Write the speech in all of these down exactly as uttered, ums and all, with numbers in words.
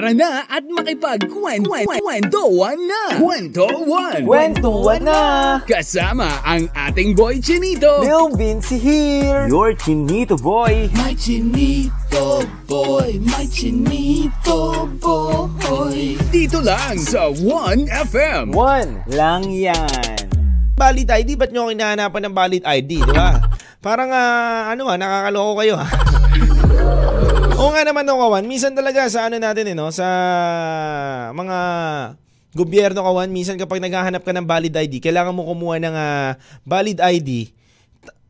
Tara na at makipag-kwento one na! Kwento One! Kwento One na! Kasama ang ating boy Chinito! Lil Vinceyy here! Your Chinito boy! My Chinito boy! My Chinito boy! Dito lang sa One F M! One lang yan! Valid I D? Ba't nyo kinahanapan ng valid I D? Diba? Parang uh, ano ha, nakakaloko kayo ha? Oo nga naman, no, Kawan. Minsan talaga sa ano natin, eh, no? Sa mga gobyerno, Kawan, minsan kapag naghahanap ka ng valid I D, kailangan mo kumuha ng uh, valid I D.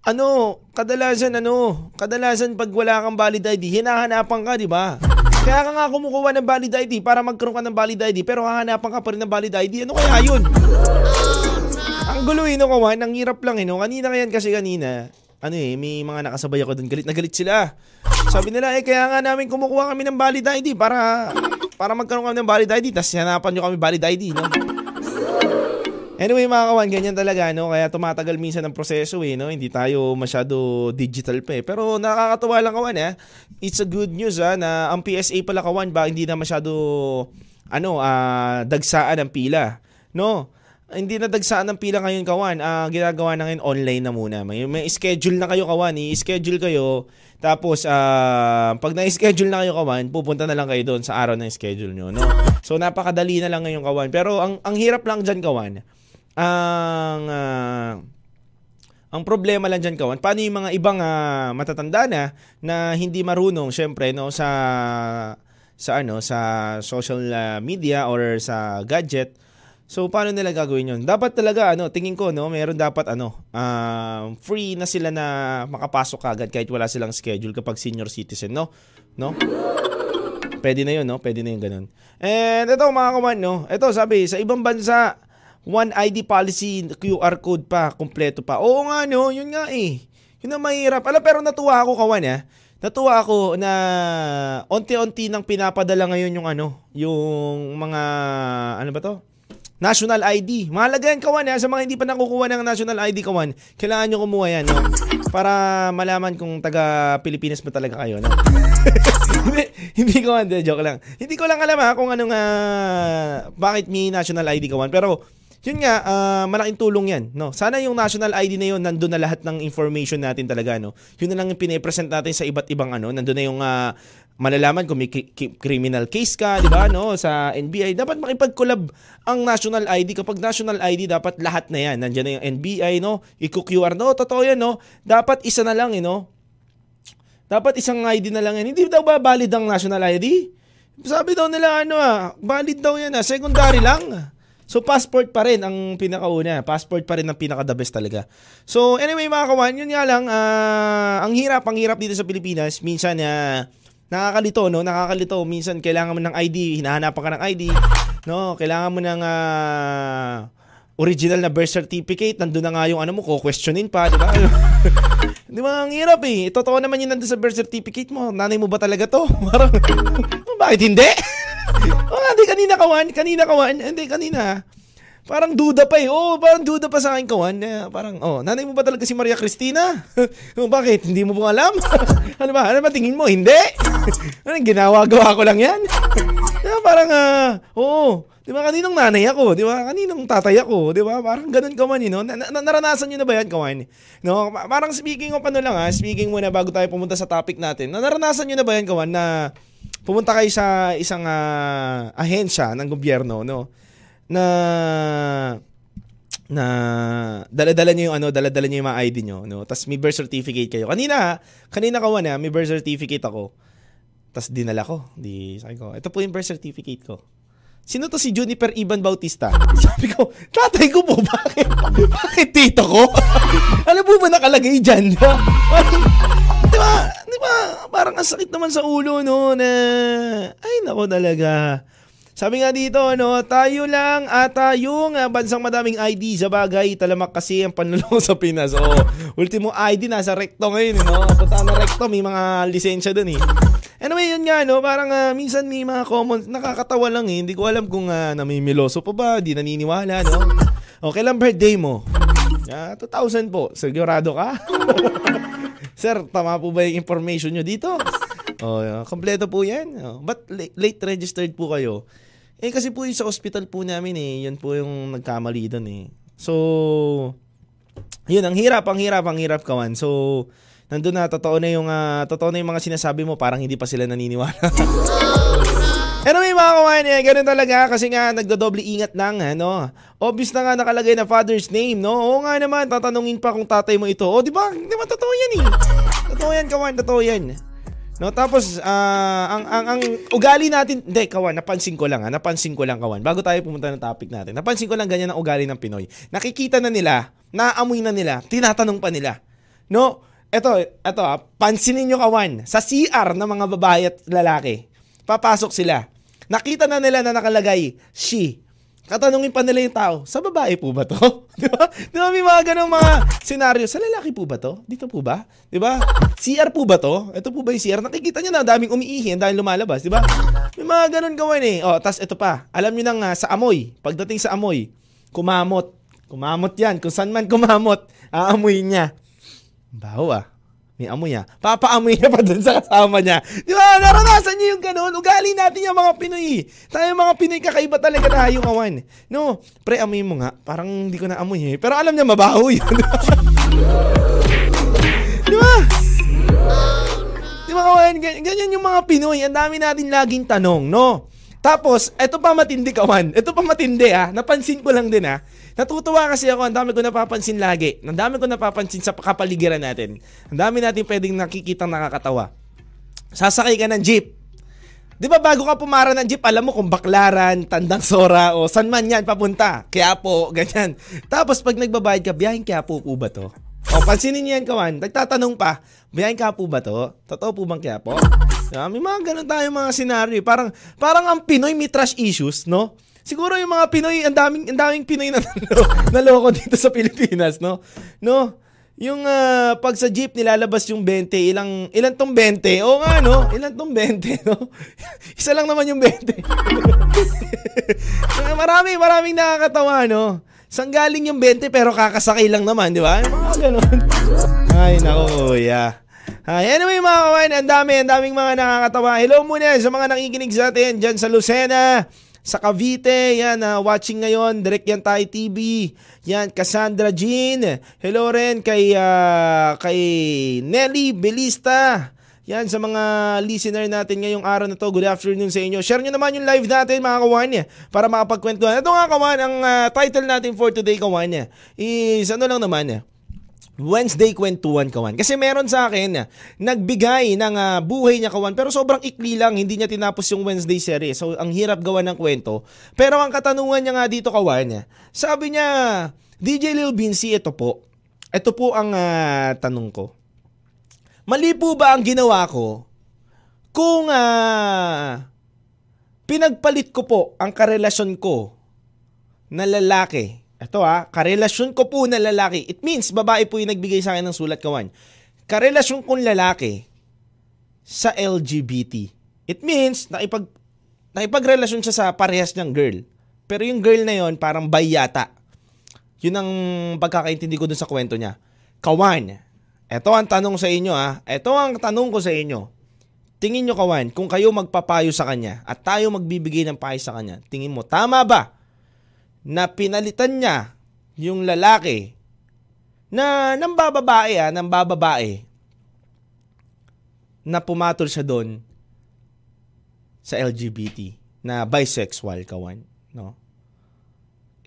Ano, kadalasan, ano, kadalasan pag wala kang valid I D, hinahanapan ka, di ba? Kaya ka nga kumukuha ng valid I D para magkaroon ka ng valid I D, pero hahanapan ka pa rin ng valid I D. Ano kaya yun? Ang gulo, eh, no, Kawan. Ang hirap lang, eh, no? Kanina ngayon kasi kanina, ano eh, may mga nakasabay ako doon. Galit na galit sila. Sabi nila, eh, kaya nga namin kumukuha kami ng valid I D para para magkaroon kami ng valid I D. Tapos hanapan nyo kami valid I D, no? Anyway, mga kawan, ganyan talaga, no? Kaya tumatagal minsan ang proseso, eh, no? Hindi tayo masyado digital pa, eh. Pero nakakatawa lang, kawan, eh. It's a good news, ah, na ang P S A pala, kawan, ba hindi na masyado, ano, ah, dagsaan ang pila, no? Hindi na dagsaan ng pila ngayon, kawan. Uh, ginagawa na ngayon online na muna. May, may schedule na kayo, kawan. I-schedule kayo. Tapos, uh, pag na-schedule na kayo, kawan, pupunta na lang kayo doon sa araw ng schedule nyo, no? So, napakadali na lang ngayon, kawan. Pero, ang, ang hirap lang dyan, kawan. Ang, uh, ang problema lang dyan, kawan. Paano yung mga ibang uh, matatanda na na hindi marunong, syempre, no? Sa, sa, ano, sa social media or sa gadget. So, paano nila gagawin yun? Dapat talaga, ano, tingin ko, no, meron dapat, ano, uh, free na sila na makapasok agad kahit wala silang schedule kapag senior citizen, no? No? Pwede na yun, no? Pwede na yun, ganun. And ito, mga kawan, no? Ito, sabi, sa ibang bansa, one I D policy, Q R code pa, kumpleto pa. Oo nga, no? Yun nga, eh. Yun na mahirap. Alam, pero natuwa ako, kawan, eh. Natuwa ako na onti-onti nang pinapadala ngayon yung, ano, yung mga, ano ba to? National I D. Mahalaga yan, kawan, ha? Sa mga hindi pa nakukuha ng National I D, kawan, kailangan nyo kumuha yan, no? Para malaman kung taga-Pilipinas ba talaga kayo, no? hindi, hindi, kawan, joke lang. Hindi ko lang alam, ha, kung anong, uh, bakit may National I D, kawan. Pero, yun nga, uh, malaking tulong yan, no? Sana yung National I D na yun, nandun na lahat ng information natin talaga, no? Yun na lang yung pinipresent natin sa iba't ibang, ano, nandun na yung, uh, malalaman kung may criminal case ka, di ba, no, sa N B I. Dapat makipag-collab ang National I D. Kapag National I D, dapat lahat na yan. Nandiyan na yung N B I, no, i-Q R, no, totoo yan, no. Dapat isa na lang, eh, no. Dapat isang I D na lang yan. Hindi daw ba valid ang National I D? Sabi daw nila, ano, ah, valid daw yan, ah, secondary lang. So, passport pa rin ang pinakauna. Passport pa rin ang pinaka-the best talaga. So, anyway, mga kawan, yun nga lang, uh, ang hirap, ang hirap dito sa Pilipinas. Minsan, ah, uh, nakakalito, no? Nakakalito. Minsan, kailangan mo ng I D. Hinahanapan ka ng I D. No? Kailangan mo ng uh, original na birth certificate. Nandun na nga yung ano mo, ko-questionin pa, di ba? Di ba? Ang hirap, eh. Totoo naman yun nandun sa birth certificate mo. Nanay mo ba talaga to? Bakit hindi? Oh, hindi, kanina, kawan. Kanina, kawan. Hindi, kanina. Parang duda pa, eh. Oh, parang duda pa sa akin, kawan. Uh, parang, oh, nanay mo ba talaga si Maria Cristina? Oh, bakit? Hindi mo ba alam? Ano ba? Ano ba tingin mo? Hindi? Anong ginawa? Gawa ko lang yan. Diba, parang, uh, oo, di ba, kaninong nanay ako? Di ba, kaninong tatay ako? Di ba, parang ganun, kawan, you know? Na- na- naranasan nyo na ba yan, kawan? No? Parang speaking of ano lang, ha, speaking muna bago tayo pumunta sa topic natin, na naranasan nyo na ba yan, kawan, na pumunta kayo sa isang uh, ahensya ng gobyerno, no? Na, na dala-dala niyo yung ano, dala-dala niyo yung mga I D niyo, no? Tapos may birth certificate kayo. Kanina, kanina kawan, ha, may birth certificate ako. Tapos dinala ko. Di, sabi ko, ito po yung birth certificate ko. Sino to si Juniper Ivan Bautista? Sabi ko, tatay ko po, bakit? Bakit tito ko? Alam mo ba nakalagay dyan? Parang, di ba, di ba, parang ang sakit naman sa ulo, no, na, ay, nako talaga. Sabi nga dito, no, tayo lang at tayong uh, bansang madaming I D. Sa bagay, talamak kasi ang panlulong sa Pinas. So, ultimo I D nasa Recto ngayon, no? Punta na Recto, may mga lisensya dun, eh. Anyway, yun nga, no, parang uh, minsan may mga comments, nakakatawa lang, eh. Hindi ko alam kung uh, namimiloso pa ba, di naniniwala, no? Okay lang birthday mo? Uh, two thousand po. Sigurado ka? Sir, tama po ba yung information nyo dito? Oh, yeah. Kompleto po yan. Oh. But late, late registered po kayo. Eh kasi po yung sa hospital po namin eh, yun po yung nagkamali doon eh. So, yun, ang hirap, ang hirap, ang hirap kawan. So, nandun na, totoo na yung, uh, totoo na yung mga sinasabi mo, parang hindi pa sila naniniwala. Anyway mga kawan, eh, ganun talaga kasi nga nagdodoble ingat lang, ano. Obvious na nga nakalagay na father's name, no? Oo nga naman, tatanungin pa kung tatay mo ito. O, di ba? Di ba totoo yan eh? Totoo yan kawan, totoo yan. No, tapos uh, ang, ang, ang ugali natin, hindi kawan, napansin ko lang ha, napansin ko lang kawan, bago tayo pumunta ng topic natin, napansin ko lang ganyan ang ugali ng Pinoy. Nakikita na nila, naamoy na nila, tinatanong pa nila. No, eto, eto ha, pansinin nyo kawan, sa C R ng mga babae at lalaki, papasok sila. Nakita na nila na nakalagay, she. Katanungin pa nila yung tao, sa babae po ba to? Di ba? Di ba may mga ganong mga senaryo, sa lalaki po ba to? Dito po ba? Di ba? C R po ba to? Ito po ba yung C R? Nakikita nyo na, daming umiihi, dahil lumalabas, di ba? May mga ganon gawin eh. O, tas ito pa, alam nyo na nga, sa amoy, pagdating sa amoy, kumamot. Kumamot yan, kung saan man kumamot, aamoy niya. Bawa ah. May amoy niya. Papaamoy niya pa dun sa kasama niya. Di ba? Naranasan niyo yung ganun. Ugali natin yung mga Pinoy. Tayo mga Pinoy, kakaiba talaga tayo, kawan. No, pre, amoy mo nga. Parang hindi ko na amoy eh. Pero alam niya, mabaho yun. Di ba? Di ba, kawan? Ganyan yung mga Pinoy. Ang dami natin laging tanong, no? Tapos, eto pa matindi, kawan. Eto pa matindi, ah. Napansin ko lang din, ah. Natutuwa kasi ako, ang dami ko napapansin lagi. Ang dami ko napapansin sa kapaligiran natin. Ang dami natin pwedeng nakikitang nakakatawa. Sasakay ka ng jeep. Di ba bago ka pumara ng jeep, alam mo kung Baklaran, Tandang Sora, o saan man yan papunta. Quiapo, ganyan. Tapos pag nagbabayad ka, biyaheng Quiapo po ba to? O pansinin niyo yan, kawan. Nagtatanong pa, biyaheng Quiapo ba to? Totoo po bang Quiapo? Diba? May mga ganun tayo mga senaryo. Parang, parang ang Pinoy may trash issues, no? Siguro yung mga Pinoy, ang daming, ang daming Pinoy na naloko dito sa Pilipinas, no? No? Yung uh, pag sa jeep nilalabas yung twenty, ilang, ilan tong twenty? Oo nga, no? Ilan tong twenty, no? Isa lang naman yung twenty. Marami, maraming nakakatawa, no? Sanggaling yung twenty pero kakasakay lang naman, di ba? Mga ganun. Ay, naku, yeah. Anyway mga kawan, ang dami, ang daming mga nakakatawa. Hello muna sa mga nakikinig sa atin dyan sa Lucena. Sa Cavite, yan, uh, watching ngayon, Direk Tangay T V, yan, Cassandra Jean, hello rin kay, uh, kay Nelly Belista, yan, sa mga listener natin ngayong araw na to, good afternoon sa inyo. Share nyo naman yung live natin mga kawan, para makapagkwentuhan. Ito nga kawan, ang uh, title natin for today kawan, is ano lang naman, Wednesday Kwento One kawan. Kasi meron sa akin nagbigay ng uh, buhay niya kawan pero sobrang ikli lang, hindi niya tinapos yung Wednesday series. So ang hirap gawa ng kwento. Pero ang katanungan niya nga dito kawan, sabi niya, D J Lil Vinceyy, ito po. Ito po ang uh, tanong ko. Mali po ba ang ginawa ko kung uh, pinagpalit ko po ang karelasyon ko na lalaki? Ito ha, karelasyon ko po na lalaki. It means, babae po yung nagbigay sa akin ng sulat kawan. Karelasyon kong lalaki sa L G B T. It means, nakipag, nakipagrelasyon siya sa parehas niyang girl. Pero yung girl na yon parang bi yata. Yun ang pagkakaintindi ko dun sa kwento niya. Kawan, ito ang tanong sa inyo ha. Ito ang tanong ko sa inyo. Tingin nyo kawan, kung kayo magpapayo sa kanya at tayo magbibigay ng payo sa kanya, tingin mo, tama ba na pinalitan niya yung lalaki na nambababae ah, nambababae na pumatol siya doon sa L G B T na bisexual kawan, no?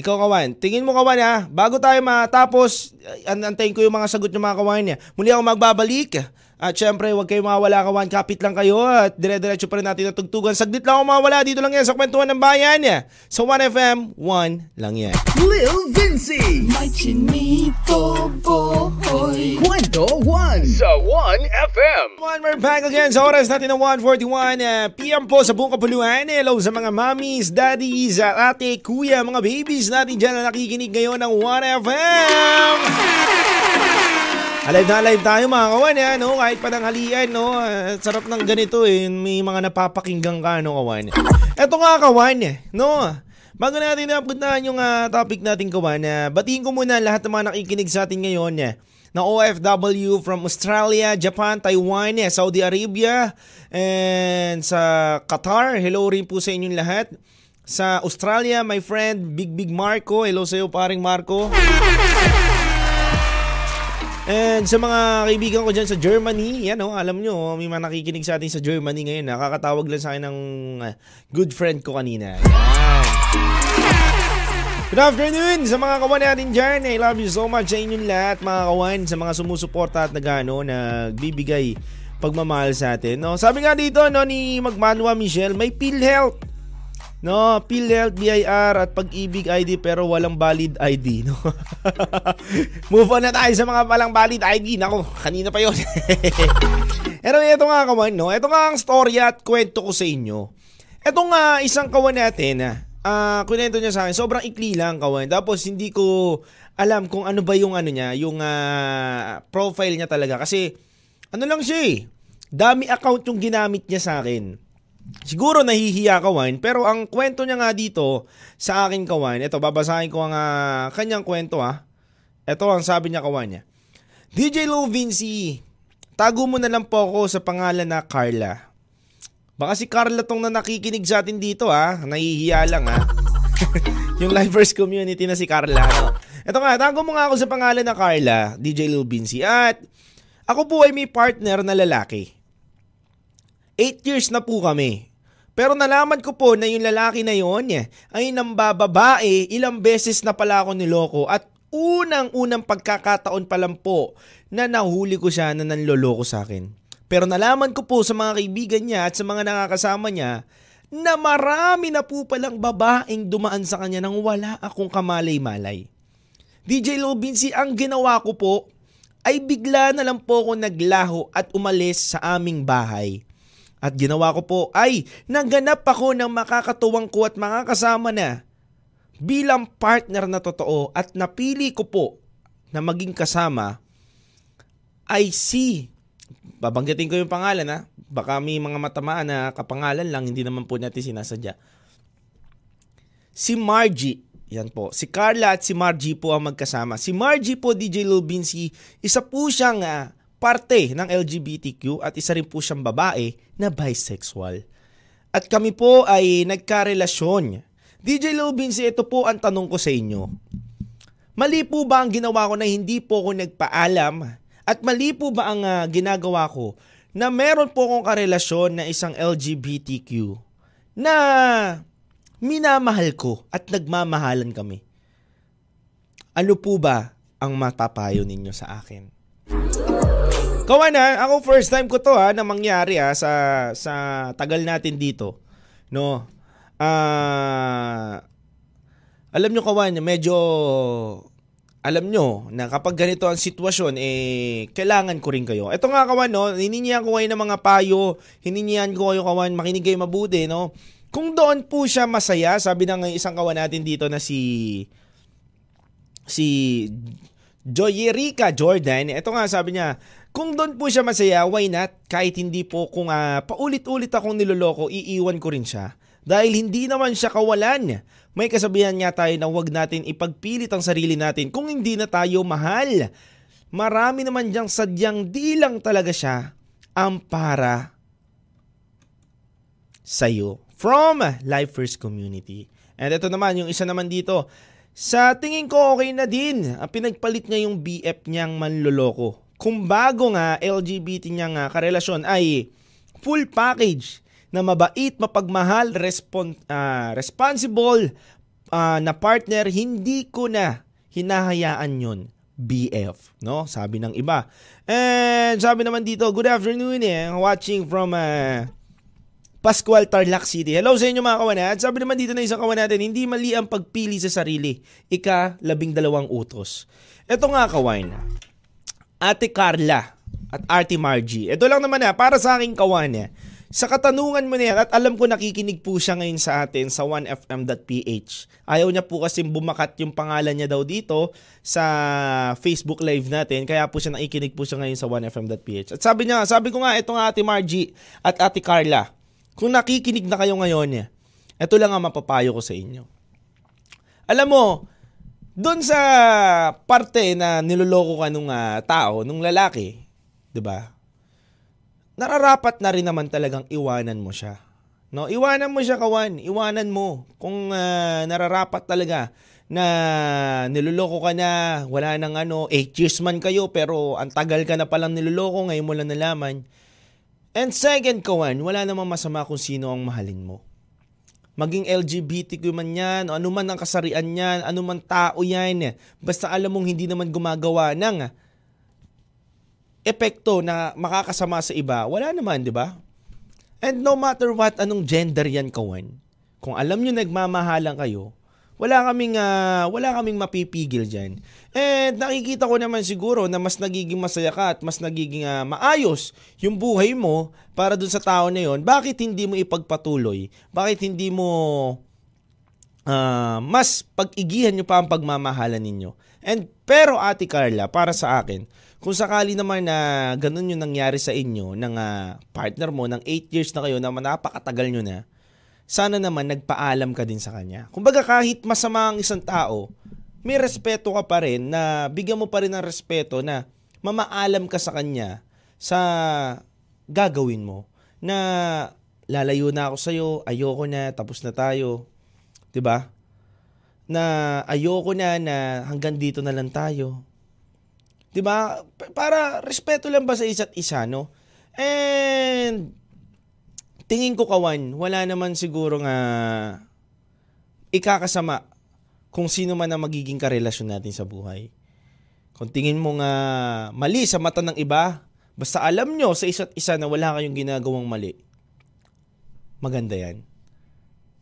Ikaw kawan, tingin mo kawan ha, bago tayo matapos, antayin ko yung mga sagot ng mga kawan niya. Muli ako magbabalik. At syempre, huwag kayong mawawala kawan, kapit lang kayo at dire-diretso pa rin natin natugtugan. Saglit lang ako mawawala, dito lang yan sa Kwentuhan ng Bayan. Sa one F M, one lang yan. Lil Vinceyy, my Chinito boy, Kwento One sa one F M. One, we're back again sa oras natin na one forty-one p m po sa buong kapuluhan. Hello sa mga mommies, daddies, ate, kuya, mga babies natin dyan na nakikinig ngayon ng one F M. Alive na alive tayo mga kawan, eh, no? Kahit pa ng halian, no? Uh, sarap ng ganito eh, may mga napapakinggan ka, no, kawan. Eto nga kawan, eh, no? Bago natin napuntahan yung uh, topic natin kawan, uh, batiin ko muna lahat ng mga nakikinig sa atin ngayon eh, na O F W from Australia, Japan, Taiwan, Saudi Arabia, and sa Qatar. Hello rin po sa inyong lahat. Sa Australia, my friend, Big Big Marco. Hello sa iyo, paring Marco. And sa mga kaibigan ko dyan sa Germany, yan o, alam nyo, may mga nakikinig sa atin sa Germany ngayon. Nakakatawag lang sa akin ng good friend ko kanina. Yan. Good afternoon sa mga kawan natin dyan. I love you so much sa inyong lahat, mga kawan, sa mga sumusuporta at nagano, nagbibigay pagmamahal sa atin. No? Sabi nga dito no, ni Magmanwa Michelle, may PhilHealth. No, PhilHealth, B I R at Pag-ibig I D pero walang valid I D, no. Move on na tayo sa mga walang valid I D. Nako, kanina pa 'yon. Pero ito nga kawan, no. Ito nga ang storya at kwento ko sa inyo. Ito nga isang kawan natin, ah, uh, kwento niya sa akin. Sobrang ikli lang kawan. Tapos hindi ko alam kung ano ba yung ano niya, yung uh, profile niya talaga kasi ano lang siya, eh. Dami account yung ginamit niya sa akin. Siguro nahihiya kawan, pero ang kwento niya nga dito sa akin kawan, ito babasahin ko ang uh, kanyang kwento ha. Ito ang sabi niya kawan niya. D J Lil Vinceyy, tago mo na lang po ako sa pangalan na Carla. Baka si Carla tong na nakikinig sa atin dito ha, nahihiya lang ha. Yung Lifeverse Community na si Carla. No? Ito nga, tago mo nga ako sa pangalan na Carla, D J Lil Vinceyy. At ako po ay may partner na lalaki. eight years na po kami. Pero nalaman ko po na yung lalaki na yon ay nambababae, ilang beses na pala ako niloko at unang-unang pagkakataon pa lang po na nahuli ko siya na nanloloko sa akin. Pero nalaman ko po sa mga kaibigan niya at sa mga nakakasama niya na marami na po palang babaeng dumaan sa kanya nang wala akong kamalay-malay. D J Lil Vinceyy, ang ginawa ko po ay bigla na lang po ako naglaho at umalis sa aming bahay. At ginawa ko po ay naghanap ako ng makakatuwang ko at makakasama na bilang partner na totoo at napili ko po na maging kasama ay si, babanggitin ko yung pangalan ha, baka may mga matamaan na kapangalan lang, hindi naman po natin sinasadya. Si Margie, yan po, si Carla at si Margie po ang magkasama. Si Margie po, D J Lil Vinceyy, isa po siyang uh, parte ng L G B T Q at isa rin po siyang babae na bisexual. At kami po ay nagkarelasyon. D J Lil Vinceyy, ito po ang tanong ko sa inyo. Mali po ba ang ginawa ko na hindi po ako nagpaalam? At mali po ba ang uh, ginagawa ko na meron po akong karelasyon na isang L G B T Q na minamahal ko at nagmamahalan kami? Ano po ba ang mapapayo ninyo sa akin? Kawan ha, ako first time ko to ha na mangyari ha sa, sa tagal natin dito. No? Uh, alam nyo kawan, medyo alam nyo na kapag ganito ang sitwasyon, eh, kailangan ko rin kayo. Ito nga kawan, no? Hiningihan ko kayo ng mga payo, hiningihan ko kayo kawan, makinig kayo mabuti. No? Kung doon po siya masaya, sabi ng isang kawan natin dito na si... si... Joyerica Jordan, ito nga sabi niya, kung doon po siya masaya, why not? Kahit hindi po kung uh, paulit-ulit akong niloloko, iiwan ko rin siya. Dahil hindi naman siya kawalan. May kasabihan nga tayo na huwag natin ipagpilit ang sarili natin kung hindi na tayo mahal. Marami naman diyang sadyang di lang talaga siya ang para sa'yo. From Lifeverse Community. And ito naman, yung isa naman dito, sa tingin ko okay na din, pinagpalit niya yung B F niyang manloloko. Kung bago nga L G B T niya nga karelasyon ay full package na mabait, mapagmahal, respon, uh, responsible uh, na partner, hindi ko na hinahayaan yon B F, no? Sabi ng iba. And sabi naman dito, good afternoon eh, watching from uh, Pasqual Tarlac City. Hello sa inyo mga kawana. At sabi naman dito na isang kawan natin, hindi mali ang pagpili sa sarili. Ika labing dalawang utos. Ito nga kawan. Ate Carla at Ate Margie. Ito lang naman ha, para sa aking kawan. Sa katanungan mo niya, at alam ko nakikinig po siya ngayon sa atin sa one F M dot P H. Ayaw niya po kasi bumakat yung pangalan niya daw dito sa Facebook Live natin. Kaya po siya nakikinig po siya ngayon sa one F M dot P H. At sabi niya, sabi ko nga, ito nga Ate Margie at Ate Carla. Kung nakikinig na kayo ngayon, ito lang ang mapapayo ko sa inyo. Alam mo, doon sa parte na niloloko ka nung uh, tao, nung lalaki, 'di ba? Nararapat na rin naman talagang iwanan mo siya. No, iwanan mo siya, kawan, iwanan mo kung uh, nararapat talaga na niloloko ka na, wala nang ano, eight years man kayo pero ang tagal ka na palang niloloko, ngayon mo lang nalaman. And second, kawan, wala namang masama kung sino ang mahalin mo. Maging L G B T Q man yan, o anuman ang kasarian yan, anuman tao yan, basta alam mong hindi naman gumagawa ng epekto na makakasama sa iba, wala naman, di ba? And no matter what, anong gender yan, kawan, kung alam nyo nagmamahalan kayo, wala kaming, uh, wala kaming mapipigil dyan. And nakikita ko naman siguro na mas nagiging masaya ka at mas nagiging uh, maayos yung buhay mo para dun sa tao na yun. Bakit hindi mo ipagpatuloy? Bakit hindi mo uh, mas pag-igihan nyo pa ang pagmamahalan ninyo? And pero Ate Carla, para sa akin, kung sakali naman na uh, ganun yung nangyari sa inyo ng uh, partner mo, ng eight years na kayo, na napakatagal nyo na, sana naman nagpaalam ka din sa kanya. Kumbaga kahit masama ang isang tao, may respeto ka pa rin, na bigyan mo pa rin ng respeto na mamaalam ka sa kanya sa gagawin mo. Na lalayo na ako sa'yo, ayoko na, tapos na tayo. 'Di ba? Na ayoko na, na hanggang dito na lang tayo. 'Di ba? Para respeto lang ba sa isa't isa, no? And tingin ko, kawan, wala naman siguro nga ikakasama kung sino man ang magiging karelasyon natin sa buhay. Kung tingin mo nga mali sa mata ng iba, basta alam nyo sa isa't isa na wala kayong ginagawang mali, maganda yan.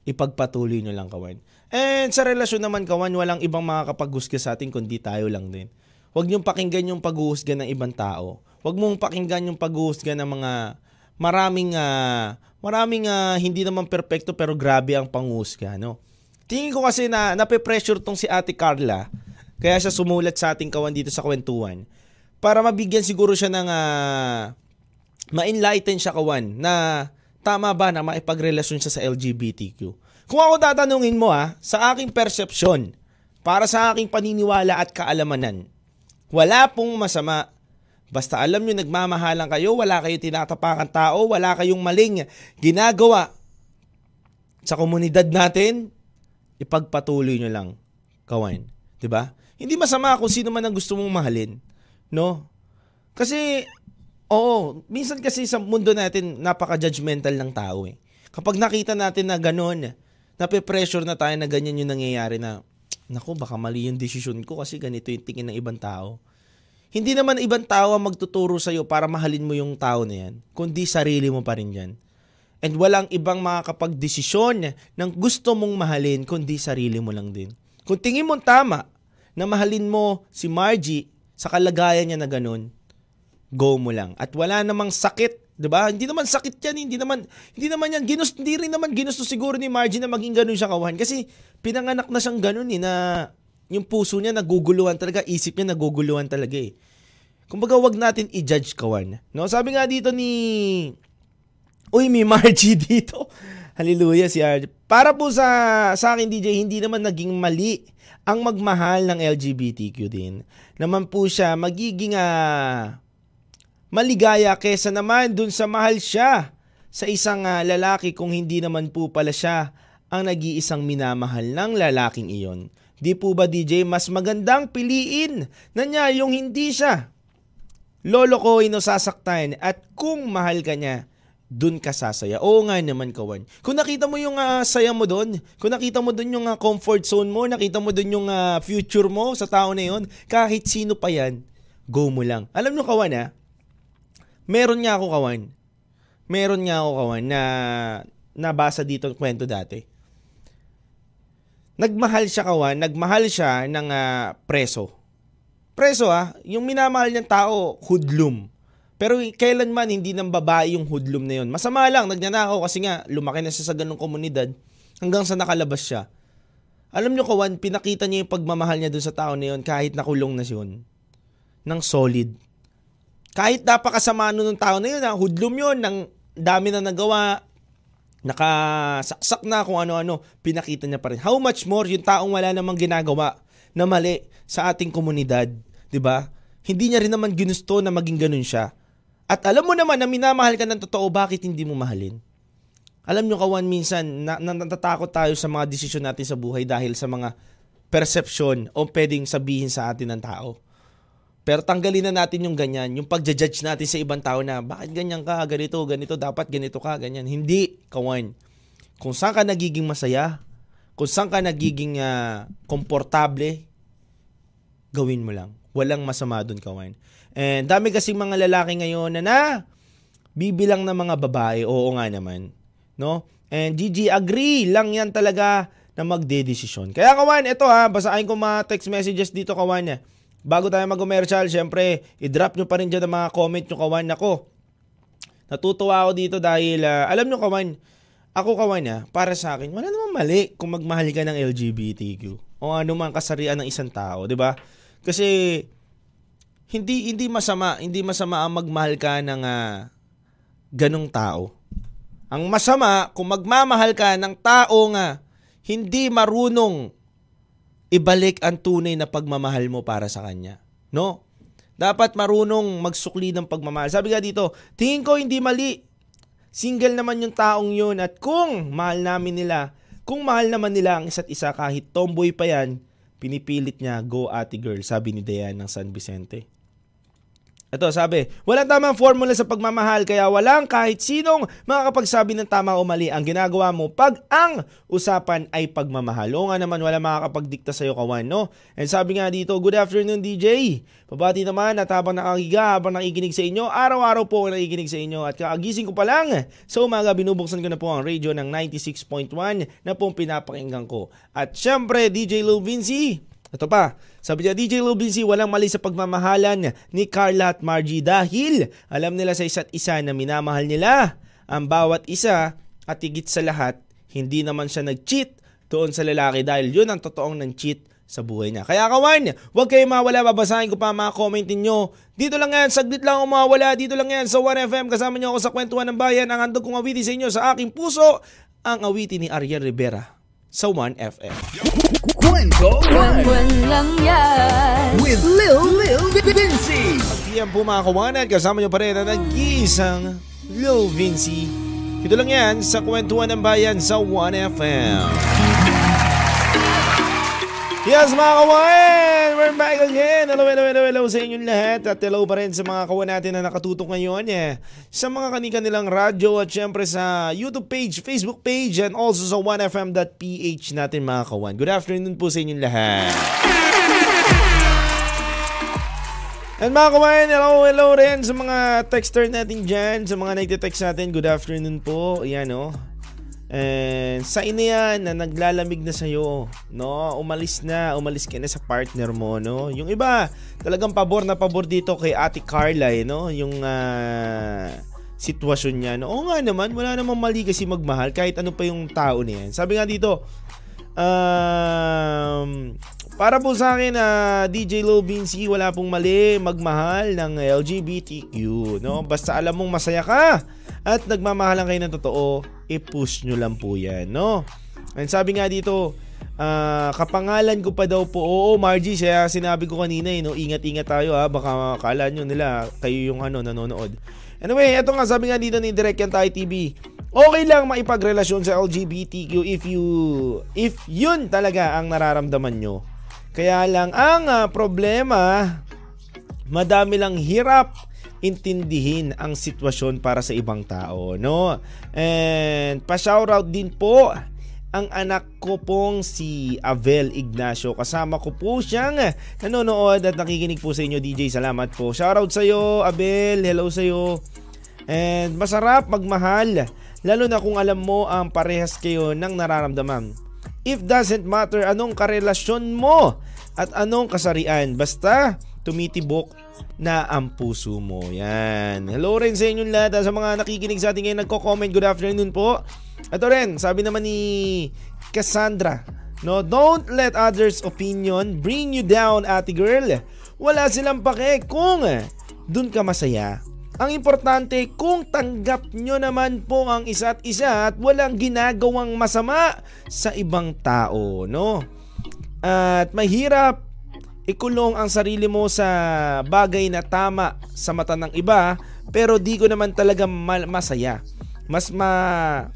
Ipagpatuloy nyo lang, kawan. And sa relasyon naman, kawan, walang ibang makakapag-husga sa atin kundi tayo lang din. Huwag nyong pakinggan yung pag-husga ng ibang tao. Huwag mong pakinggan yung pag-husga ng mga maraming uh, maraming uh, hindi naman perpekto pero grabe ang panghusga, no? Tingin ko kasi na nape-pressure tong si Ate Carla, kaya siya sumulat sa ating kawan dito sa kwentuhan para mabigyan siguro siya ng uh, ma-enlighten siya, kawan, na tama ba na maipagrelasyon siya sa L G B T Q. Kung ako tatanungin mo, ha, sa aking perception, para sa aking paniniwala at kaalamanan, wala pong masama. Basta alam nyo, nagmamahalan kayo, wala kayo tinatapakan tao, wala kayong maling ginagawa sa komunidad natin, ipagpatuloy nyo lang, kawan. Diba? Hindi masama kung sino man ang gusto mong mahalin, no? Kasi, oo, minsan kasi sa mundo natin, napaka-judgmental ng tao, eh. Kapag nakita natin na gano'n, nape-pressure na tayo na ganyan yung nangyayari na, naku, baka mali yung desisyon ko kasi ganito yung tingin ng ibang tao. Hindi naman ibang tao ang magtuturo sa'yo para mahalin mo yung tao na yan, kundi sarili mo pa rin yan. And walang ibang makakapag-desisyon ng gusto mong mahalin, kundi sarili mo lang din. Kung tingin mo tama na mahalin mo si Margie sa kalagayan niya na ganun, go mo lang. At wala namang sakit, di ba? Hindi naman sakit yan, hindi naman, hindi naman yan, ginus, hindi rin naman ginusto siguro ni Margie na maging ganun siya, kawan. Kasi pinanganak na siyang ganun, eh, na yung puso niya naguguluhan talaga, isip niya naguguluhan talaga, eh. Kumbaga wag natin i-judge, kawan. No, sabi nga dito ni Uy, may Margie dito. Hallelujah si Margie. Para po sa sa akin, D J, hindi naman naging mali ang magmahal ng L G B T Q din. Naman po siya magiging uh, maligaya kesa naman dun sa mahal siya sa isang uh, lalaki kung hindi naman po pala siya ang nag-iisang minamahal ng lalaking iyon. Di po ba, D J, mas magandang piliin na niya yung hindi siya lolokohin o sasaktan, at kung mahal ka niya, dun ka sasaya? Oo nga naman, kawan. Kung nakita mo yung uh, saya mo dun, kung nakita mo dun yung uh, comfort zone mo, nakita mo dun yung uh, future mo sa tao na yun, kahit sino pa yan, go mo lang. Alam nyo, kawan, ha? Meron nga ako, kawan. Meron nga ako, kawan, na nabasa dito ang kwento dati. Nagmahal siya, kawan, nagmahal siya ng uh, preso. Preso, ah, yung minamahal niyang tao, hoodlum. Pero kailanman hindi ng babae yung hoodlum na yun. Masama lang, nagnanakaw kasi nga lumaki na siya sa ganung komunidad hanggang sa nakalabas siya. Alam niyo, kawan, pinakita niya yung pagmamahal niya doon sa tao na yun kahit nakulong na siya yun. Nang solid. Kahit napakasama nun ng tao na yun, ah, hoodlum yun, nang dami na nagawa, nakasaksak na kung ano-ano, pinakita niya pa rin. How much more yung taong wala namang ginagawa na mali sa ating komunidad, 'di ba? Hindi niya rin naman ginusto na maging ganun siya. At alam mo naman na minamahal ka ng totoo, bakit hindi mo mahalin? Alam nyo, Kawan, minsan na, na, natatakot tayo sa mga desisyon natin sa buhay dahil sa mga perception o pwedeng sabihin sa atin ng tao. Pero tanggalin na natin yung ganyan, yung pagja-judge natin sa ibang tao na bakit ganyan ka, ganito, ganito, dapat ganito ka, ganyan. Hindi, Kawan. Kung saan ka nagiging masaya, kung saan ka nagiging uh, komportable, gawin mo lang. Walang masama dun, Kawan. And dami kasing mga lalaki ngayon na na bibilang ng mga babae, oo nga naman. No? And G G, agree lang yan talaga na magde-desisyon. Kaya, Kawan, ito ha, basahin ko mga text messages dito, Kawan. Bago tayo mag-commercial, syempre, i-drop nyo pa rin dyan ang mga comment nyo, Kawan. Ako, natutuwa ako dito dahil, uh, alam nyo, Kawan, ako, Kawan, ha, para sa akin, wala namang mali kung magmahal ka ng L G B T Q o anumang kasarian ng isang tao, di ba? Kasi, hindi hindi masama, hindi masama ang magmahal ka ng uh, ganong tao. Ang masama, kung magmamahal ka ng tao nga, hindi marunong ibalik ang tunay na pagmamahal mo para sa kanya. No? Dapat marunong magsukli ng pagmamahal. Sabi nga dito, tingin ko hindi mali. Single naman yung taong yun at kung mahal namin nila, kung mahal naman nila ang isa't isa kahit tomboy pa yan, pinipilit niya, go ate girl, sabi ni Dayan ng San Vicente. Ito, sabi, walang tamang formula sa pagmamahal kaya walang kahit sinong makakapagsabi ng tama o mali ang ginagawa mo pag ang usapan ay pagmamahal. O nga naman, walang makakapagdikta sa'yo, Kawan, no? And sabi nga dito, good afternoon, D J. Pabati naman at habang nakakiga, habang nakikinig sa inyo, araw-araw po ako nakikinig sa inyo. At kakagising ko pa lang sa umaga, binubuksan ko na po ang radio ng ninety-six point one na pong pinapakinggan ko. At syempre, D J Lil Vinceyy. Ito pa, sabi niya, D J Lil Vinceyy, walang mali sa pagmamahalan ni Carla at Margie dahil alam nila sa isa't isa na minamahal nila ang bawat isa at higit sa lahat, hindi naman siya nag-cheat doon sa lalaki dahil yun ang totoong nag-cheat sa buhay niya. Kaya, Kawan, huwag kayo mawala, babasahin ko pa mga comment ninyo. Dito lang yan, saglit lang ako mawala, dito lang yan sa one F M, kasama niyo ako sa Kwentuhan ng Bayan, ang handog kong awiti sa inyo sa aking puso, ang awiti ni Ariel Rivera sa one F M. Kwento One lang yan with Lil Lil Vinceyy. Pag-iyan po mga kawanan, kasama nyo pa rin na nag-iisang Lil Vinceyy. Ito lang yan sa Kwentuhan ng Bayan sa one F M. Yes mga kawan, we're back again. Hello, hello, hello, hello sa inyong lahat. At hello pa rin sa mga kawan natin na nakatutok ngayon eh, sa mga kani-kanilang radyo at syempre sa YouTube page, Facebook page and also sa one F M dot P H natin mga kawan. Good afternoon po sa inyong lahat. And mga kawan, hello, hello rin sa mga texter natin dyan, sa mga nagtitext natin. Good afternoon po, yan o oh. And sa ina yan na naglalamig na sa'yo, no? Umalis na, umalis ka na sa partner mo, no? Yung iba, talagang pabor na pabor dito kay Ate Carla, eh, no? Yung uh, sitwasyon niya, no? Oo nga naman, wala namang mali kasi magmahal kahit ano pa yung tao na yan. Sabi nga dito, um, para po sa akin, uh, D J Lil Vinceyy, wala pong mali magmahal ng L G B T Q, no? Basta alam mong masaya ka at nagmamahalan kayo ng totoo, i-push nyo lang po yan, no? And sabi nga dito, uh, kapangalan ko pa daw po. Oo, Margie, siya sinabi ko kanina, eh, no? Ingat-ingat tayo, ha? Baka makakala nyo nila, kayo yung ano, nanonood. Anyway, eto nga, sabi nga dito ni Direk Tangay T V, okay lang maipagrelasyon sa L G B T Q if you, if yun talaga ang nararamdaman nyo. Kaya lang, ang uh, problema, madami lang hirap intindihin ang sitwasyon para sa ibang tao, no? And pa-shoutout din po ang anak ko pong si Avel Ignacio. Kasama ko po siyang nanonood at nakikinig po sa inyo, D J. Salamat po. Shoutout sa'yo, Avel. Hello sa'yo. And masarap magmahal, lalo na kung alam mo ang parehas kayo ng nararamdaman. It doesn't matter anong karelasyon mo at anong kasarian. Basta tumitibok na ang puso mo. Yan. Hello rin sa inyong lahat. Sa mga nakikinig sa atin ngayon, nagko-comment, good afternoon po. Ito rin, sabi naman ni Cassandra, no, don't let others' opinion bring you down, ate girl. Wala silang pake kung dun ka masaya. Ang importante, kung tanggap nyo naman po ang isa't isa at walang ginagawang masama sa ibang tao, no? At mahirap ikulong ang sarili mo sa bagay na tama sa mata ng iba, pero di ko naman talaga masaya. Mas ma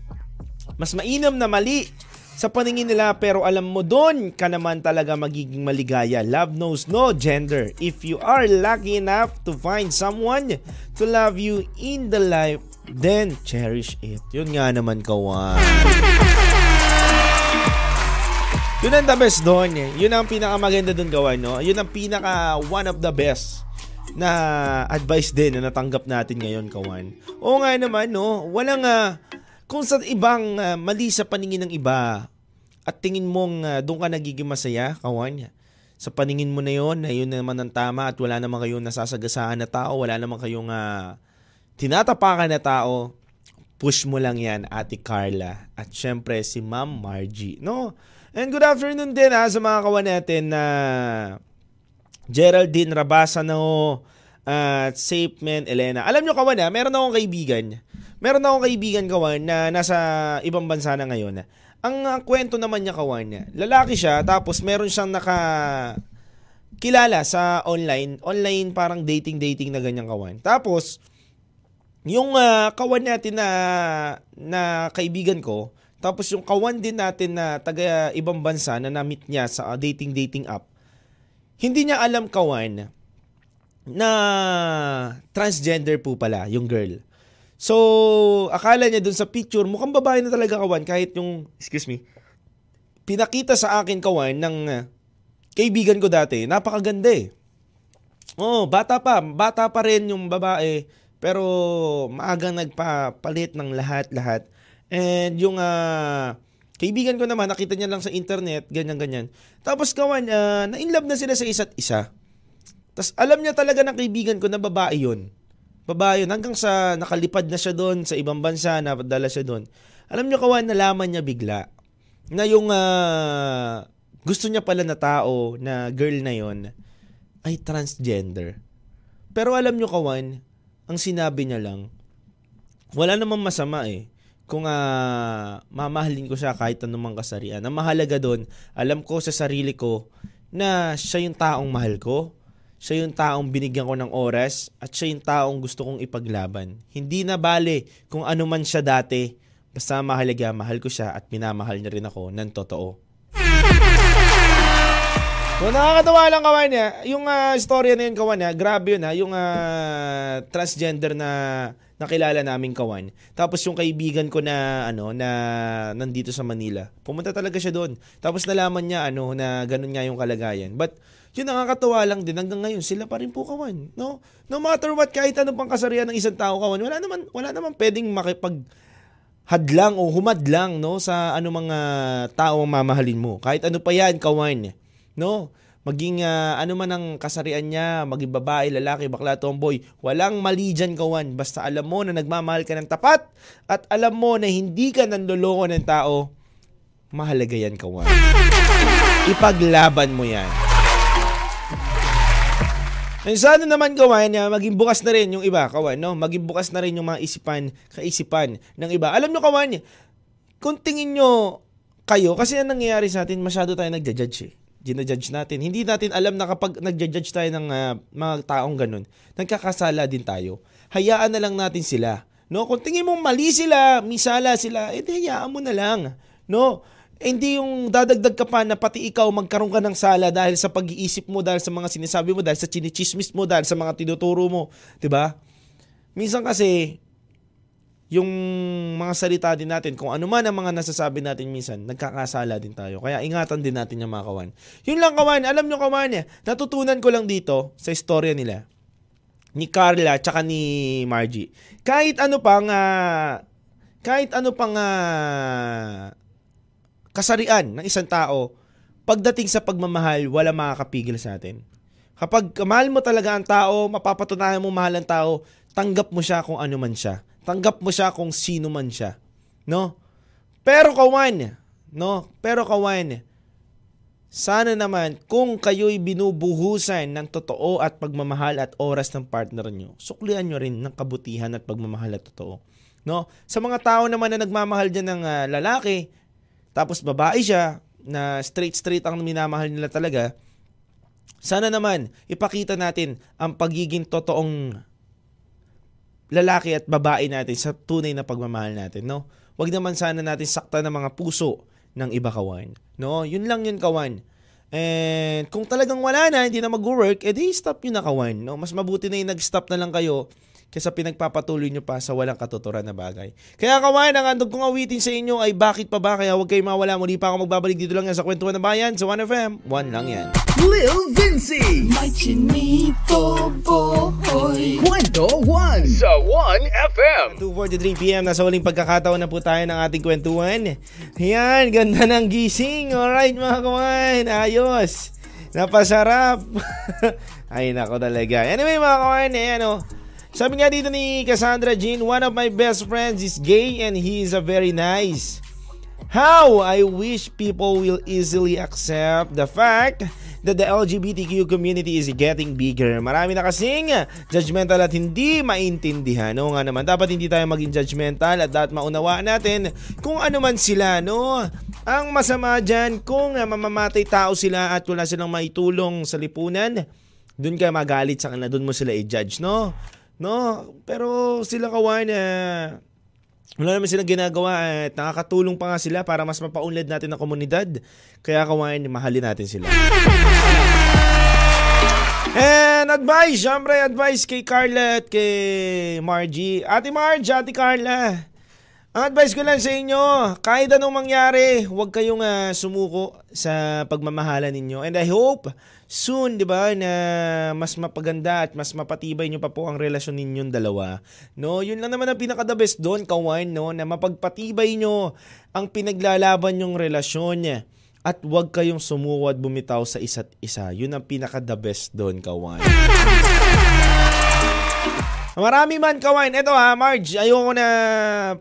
mas mainam na mali sa paningin nila, pero alam mo doon ka naman talaga magiging maligaya. Love knows no gender. If you are lucky enough to find someone to love you in the life, then cherish it. Yun nga naman, kawan. Yun ang the best doon. Yun ang pinakamaganda doon, kawan, no? Yun ang pinaka one of the best na advice din na natanggap natin ngayon, kawan. Oo nga naman, no? Walang uh, kung sa ibang uh, mali sa paningin ng iba at tingin mong uh, doon ka nagiging masaya, kawan, sa paningin mo na yon, na yun naman ang tama at wala naman kayong nasasagasaan na tao, wala naman kayong uh, tinatapakan na tao, push mo lang yan, Ate Carla. At syempre, si Ma'am Margie, no? And good afternoon din ha, sa mga kawan natin na uh, Geraldine Rabasano at uh, Sapman Elena. Alam nyo, kawan ha, meron akong kaibigan. Meron akong kaibigan, kawan, na nasa ibang bansa na ngayon. Ang uh, kwento naman niya, kawan, lalaki siya, tapos meron siyang nakakilala sa online, online parang dating-dating na ganyan, kawan. Tapos, yung uh, kawan natin na, na kaibigan ko, tapos yung kawan din natin na taga ibang bansa na na-meet niya sa dating-dating app, hindi niya alam, kawan, na transgender po pala yung girl. So, akala niya dun sa picture, mukhang babae na talaga, kawan, kahit yung, excuse me, pinakita sa akin, kawan, ng uh, kaibigan ko dati, napakaganda eh. Oo, oh, bata pa, bata pa rin yung babae, pero maagang nagpapalit ng lahat-lahat. And yung uh, kaibigan ko naman, nakita niya lang sa internet, ganyan-ganyan. Tapos, kawan, uh, na-inlove na sila sa isa't isa. Tapos, alam niya talaga ng kaibigan ko na babae yun. Babae yun, hanggang sa nakalipad na siya doon sa ibang bansa, napadala siya doon. Alam niyo, kawan, nalaman niya bigla na yung uh, gusto niya pala na tao, na girl na yon, ay transgender. Pero alam niyo, kawan, ang sinabi niya lang, wala namang masama eh kung uh, mamahalin ko siya kahit anumang kasarian. Ang mahalaga doon, alam ko sa sarili ko na siya yung taong mahal ko. Siya yung taong binigyan ko ng oras at siya yung taong gusto kong ipaglaban. Hindi na bale kung ano man siya dati. Basta mahalaga, mahal ko siya at minamahal niya rin ako ng totoo. So, nakakatawa lang, kawan, niya. Yung uh, storya na yun, kawan, niya, grabe yun ha. Yung uh, transgender na nakilala namin, kawan. Tapos yung kaibigan ko na, ano, na nandito sa Manila. Pumunta talaga siya doon. Tapos nalaman niya, ano, na ganun nga yung kalagayan. But, yun, nakakatawa lang din, hanggang ngayon sila pa rin po, kawan, no? No matter what, kahit anong pang kasarian ng isang tao, kawan, wala naman wala naman pwedeng makipaghadlang o humadlang, no, sa anumang uh, tao ang mamahalin mo. Kahit ano pa yan, kawan, no? Maging uh, ano man ang kasarian niya, maging babae, lalaki, bakla, tomboy, walang mali dyan, kawan. Basta alam mo na nagmamahal ka ng tapat at alam mo na hindi ka nanloloko ng tao, mahalaga yan, kawan. Ipaglaban mo yan. And sana naman, kawan, maging bukas na rin yung iba, kawan, no? Maging bukas na rin yung mga isipan, kaisipan ng iba. Alam nyo, kawan, kung tingin nyo kayo, kasi ang nangyayari sa atin, masyado tayo nagja-judge eh. Gina-judge natin. Hindi natin alam na kapag nagja-judge tayo ng uh, mga taong ganun, nagkakasala din tayo. Hayaan na lang natin sila, no? Kung tingin mo mali sila, misala sila, eh, hayaan mo na lang, no? Eh, hindi yung dadagdag ka pa na pati ikaw magkaroon ka ng sala dahil sa pag-iisip mo, dahil sa mga sinasabi mo, dahil sa chinichismis mo, dahil sa mga tinuturo mo, diba? Minsan kasi, yung mga salita din natin, kung ano man ang mga nasasabi natin minsan, nagkakasala din tayo. Kaya ingatan din natin yung mga kawan. Yun lang, kawan. Alam nyo, kawan, natutunan ko lang dito sa istorya nila, ni Carla tsaka ni Margie. Kahit ano pang, uh, kahit ano pang, ah, uh, kasarian ng isang tao, pagdating sa pagmamahal, wala makakapigil sa atin. Kapag mahal mo talaga ang tao, mapapatunayan mo mahal ang tao, tanggap mo siya kung ano man siya. Tanggap mo siya kung sino man siya, no? Pero kawan, no? Pero kawan, sana naman kung kayo'y binubuhusan ng totoo at pagmamahal at oras ng partner nyo, suklian nyo rin ng kabutihan at pagmamahal at totoo, no? Sa mga tao naman na nagmamahal dyan ng uh, lalaki, tapos babae siya, na straight straight ang minamahal nila talaga, sana naman ipakita natin ang pagiging totoong lalaki at babae natin sa tunay na pagmamahal natin, no? Wag naman sana natin sakta ng mga puso ng iba, kawan, no? Yun lang yun, kawan. And kung talagang wala na, hindi na mag-work, edi stop yun na, kawan, no? Mas mabuti na yung nag-stop na lang kayo kaysa pinagpapatuloy nyo pa sa walang katuturan na bagay. Kaya, kawan, ang andog kong awitin sa inyo ay bakit pa ba, kaya huwag kayo mawala. Muli pa ako magbabalik dito lang yan sa Kwentuhan ng Bayan sa one F M. One lang yan. Lil Vinceyy, my Chinito boy, Kwento One sa one F M. two forty-three p m Nasa huling pagkakataon na po tayo ng ating kwentuhan. Ayan, ganda ng gising. Alright, mga kawan, ayos, napasarap. Ay, nako talaga. Anyway, mga kawan, ayan, o, sabi nga dito ni Cassandra Jean, one of my best friends is gay and he is a very nice. How I wish people will easily accept the fact that the L G B T Q community is getting bigger. Marami na kasing judgmental at hindi maintindihan. No nga naman, dapat hindi tayo maging judgmental at dapat maunawaan natin kung ano man sila, no? Ang masama dyan, kung mamamatay tao sila at wala silang maitulong sa lipunan, dun ka magalit sa kanila, dun mo sila i-judge, no? No? Pero sila, kawan, na uh, wala naman silang ginagawa at nakakatulong pa nga sila para mas mapaunlad natin ang komunidad. Kaya, kawain, mahalin natin sila. And advice, syempre advice kay Carla at kay Margie. Ate Margie, Ate Carla, ang advice ko lang sa inyo, kahit anong mangyari, huwag kayong uh, sumuko sa pagmamahalan ninyo. And I hope soon, di ba, na mas mapaganda at mas mapatibay nyo pa po ang relasyon ninyong dalawa, no? Yun lang naman ang pinaka-the best doon, kawan, no? Na mapagpatibay nyo ang pinaglalaban nyong relasyon at huwag kayong sumuko at bumitaw sa isa't isa. Yun ang pinaka-the best doon, kawan. Marami man, kawan. Eto ha, Marge, ayoko na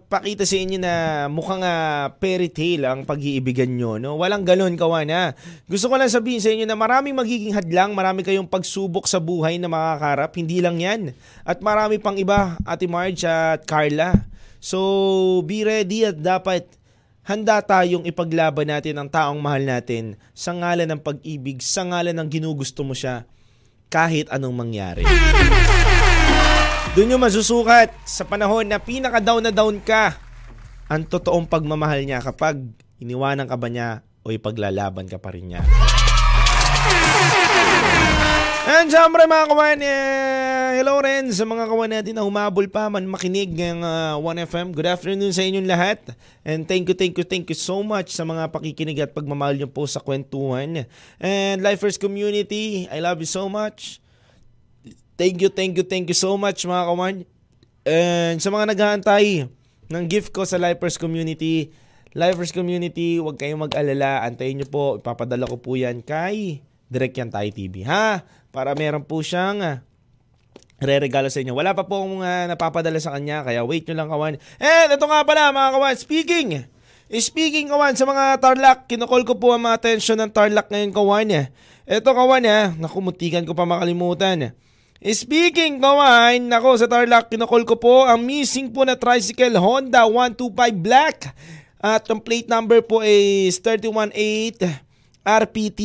pakita sa inyo na mukhang uh, fairy tale ang pag-iibigan nyo, no? Walang ganon, kawan, ha? Gusto ko lang sabihin sa inyo na maraming magiging hadlang, marami kayong pagsubok sa buhay na makakarap. Hindi lang yan. At marami pang iba, Ate Marge at Carla. So, be ready at dapat handa tayong ipaglaban natin ang taong mahal natin sa ngalan ng pag-ibig, sa ngalan ng ginugusto mo siya, kahit anong mangyari. Doon nyo masusukat sa panahon na pinaka-down na down ka ang totoong pagmamahal niya, kapag iniwanan ka ba niya o ipaglalaban ka pa rin niya. And syempre, mga kawan, uh, hello rin sa mga kawan natin na humabol pa man makinig ng uh, one F M. Good afternoon sa inyong lahat. And thank you, thank you, thank you so much sa mga pakikinig at pagmamahal niyo po sa Kwentuhan. And Lifeverse Community, I love you so much. Thank you, thank you, thank you so much, mga kawan. And sa mga naghahantay ng gift ko sa Lifeverse Community, Lifeverse Community, huwag kayong mag-alala. Antayin nyo po, ipapadala ko po yan kay Direk Tangay T V, ha? Para meron po siyang re-regalo sa inyo. Wala pa po akong uh, napapadala sa kanya, kaya wait nyo lang, kawan. And ito nga pala, mga kawan, speaking, speaking, kawan, sa mga Tarlac, kinukol ko po ang mga atensyon ng Tarlac ngayon, kawan. Ito, kawan, ha? Nakumutikan ko pa makalimutan. Speaking, kawan, nako, sa Tarlac, kinukol ko po ang missing po na tricycle Honda one two five Black. At ang plate number po is three one eight R P T.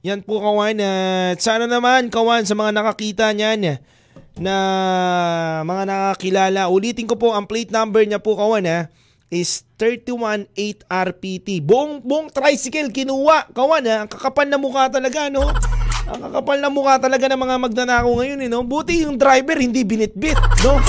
Yan po, kawan. At sana naman, kawan, sa mga nakakita niyan, na mga nakakilala, ulitin ko po, ang plate number niya po, kawan, ha, is three one eight R P T. Buong, buong tricycle kinuha, kawan, ha. Ang kakapal na mukha talaga, no? Ang kakapal na mukha talaga ng mga magnanakaw ngayon, eh, no? Buti yung driver hindi binitbit, no?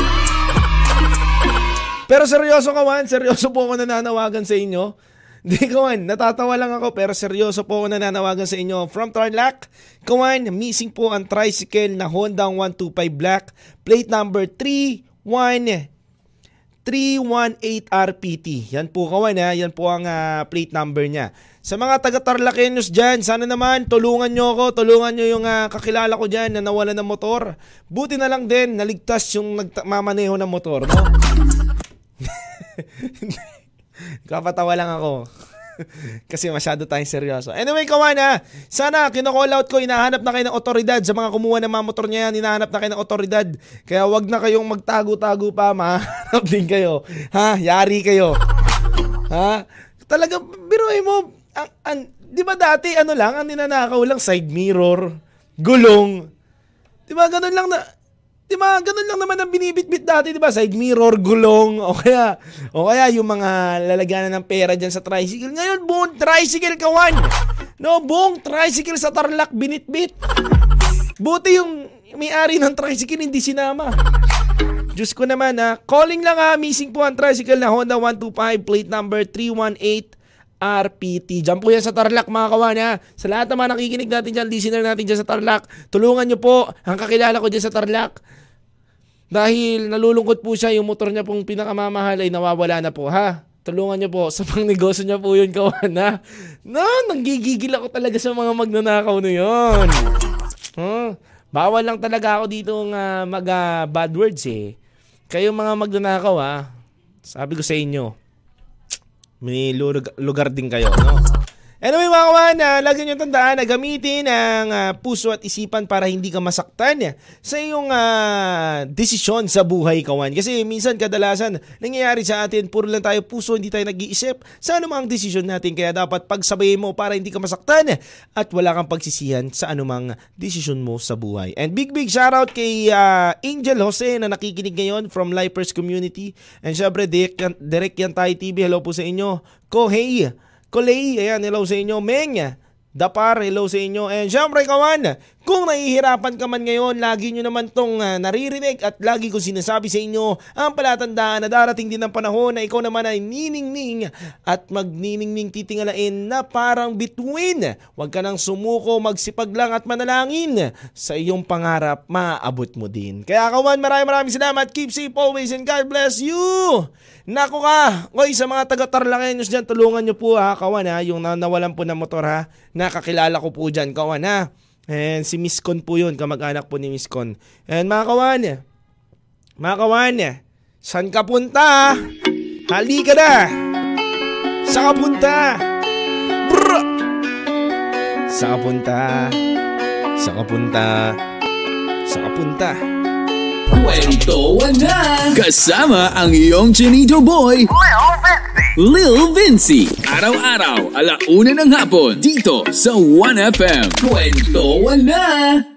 Pero seryoso, kawan, seryoso po ako nananawagan sa inyo. Hindi, kawan, natatawa lang ako, pero seryoso po ako nananawagan sa inyo. From Tarlac, kawan, missing po ang tricycle na Honda one two five Black, plate number three one eight R P T. Yan po, kawan, ha? Yan po ang uh, plate number niya. Sa mga taga-Tarlakenos dyan, sana naman tulungan nyo ako, tulungan nyo yung uh, kakilala ko dyan na nawala ng motor. Buti na lang din, naligtas yung nagmamaneho ng motor, no? Kapatawa lang ako. Kasi masyado tayong seryoso. Anyway, kawan, ha, sana kinocall out ko, inahanap na kayo ng otoridad sa mga kumuha ng mga motor niya yan, inahanap na kayo ng otoridad. Kaya wag na kayong magtago-tago pa, mahanap din kayo. Ha? Yari kayo. Ha? Talaga, biruin mo, ang, ang, Di ba dati, ano lang, ang ninanakaw lang, side mirror, gulong. Di ba, ganun lang na... Di ba, ganun lang naman ang binibitbit dati, di ba? Side mirror, gulong, o kaya, o kaya yung mga lalagyan ng pera dyan sa tricycle. Ngayon, buong tricycle kawan! No, buong tricycle sa Tarlac, binitbit. Buti yung may-ari ng tricycle, hindi sinama. Diyos ko naman, ha? Calling lang, ha? Missing po ang tricycle na Honda one two five, plate number three one eight R P T. Diyan po yan sa Tarlac, mga kawan, ha? Sa lahat naman nakikinig natin dyan, listener natin dyan sa Tarlac, tulungan nyo po ang kakilala ko dyan sa Tarlac. Dahil nalulungkot po siya, yung motor niya pong pinakamamahal ay nawawala na po, ha? Tulungan niyo po sa pangnegosyo niya po yun, kawan, ha? No, nanggigigil ako talaga sa mga magnanakaw na yun. Huh? Bawal lang talaga ako dito ng uh, mag uh, bad words, eh. Kayo mga magnanakaw, ha? Sabi ko sa inyo, may lugar, lugar din kayo, no? Anyway, mga kawan, uh, lagyan nyo tandaan na gamitin ang uh, puso at isipan para hindi ka masaktan uh, sa iyong uh, desisyon sa buhay, kawan. Kasi minsan, kadalasan, nangyayari sa atin, puro lang tayo puso, hindi tayo nag-iisip sa anumang desisyon natin. Kaya dapat pagsabayin mo para hindi ka masaktan uh, at wala kang pagsisihan sa anumang desisyon mo sa buhay. And big, big shoutout kay uh, Angel Jose na nakikinig ngayon from Lifeverse Community. And syempre, Direk, Direk Tangay T V, hello po sa inyo. Kohey! Kulay, ayan, hello sa inyo. Meng, Dapar, hello sa inyo. And syempre, kawan, kung nahihirapan ka man ngayon, lagi nyo naman tong uh, naririnig at lagi ko sinasabi sa inyo ang palatandaan na darating din ang panahon na ikaw naman ay niningning at magniningning titingalain na parang bituin. Huwag ka nang sumuko, magsipag lang at manalangin. Sa iyong pangarap, maaabot mo din. Kaya kawan, maraming maraming salamat. Keep safe always and God bless you! Naku ka, oy, sa mga taga-Tarlakenos dyan, tulungan nyo po, ha, kawan, ha, yung nawalan po ng motor, ha, nakakilala ko po dyan, kawan, ha, and si Miss Con po yun, kamag-anak po ni Miss Con. And mga kawan, mga kawan, saan ka punta, ha? Halika na, saan ka punta, bro, saan ka punta, saan ka punta, saan ka punta, Kwento One, kasama ang iyong Chinito boy, Lil Vinceyy. Araw-araw, alauna ng hapon, dito sa One F M. Kwento One.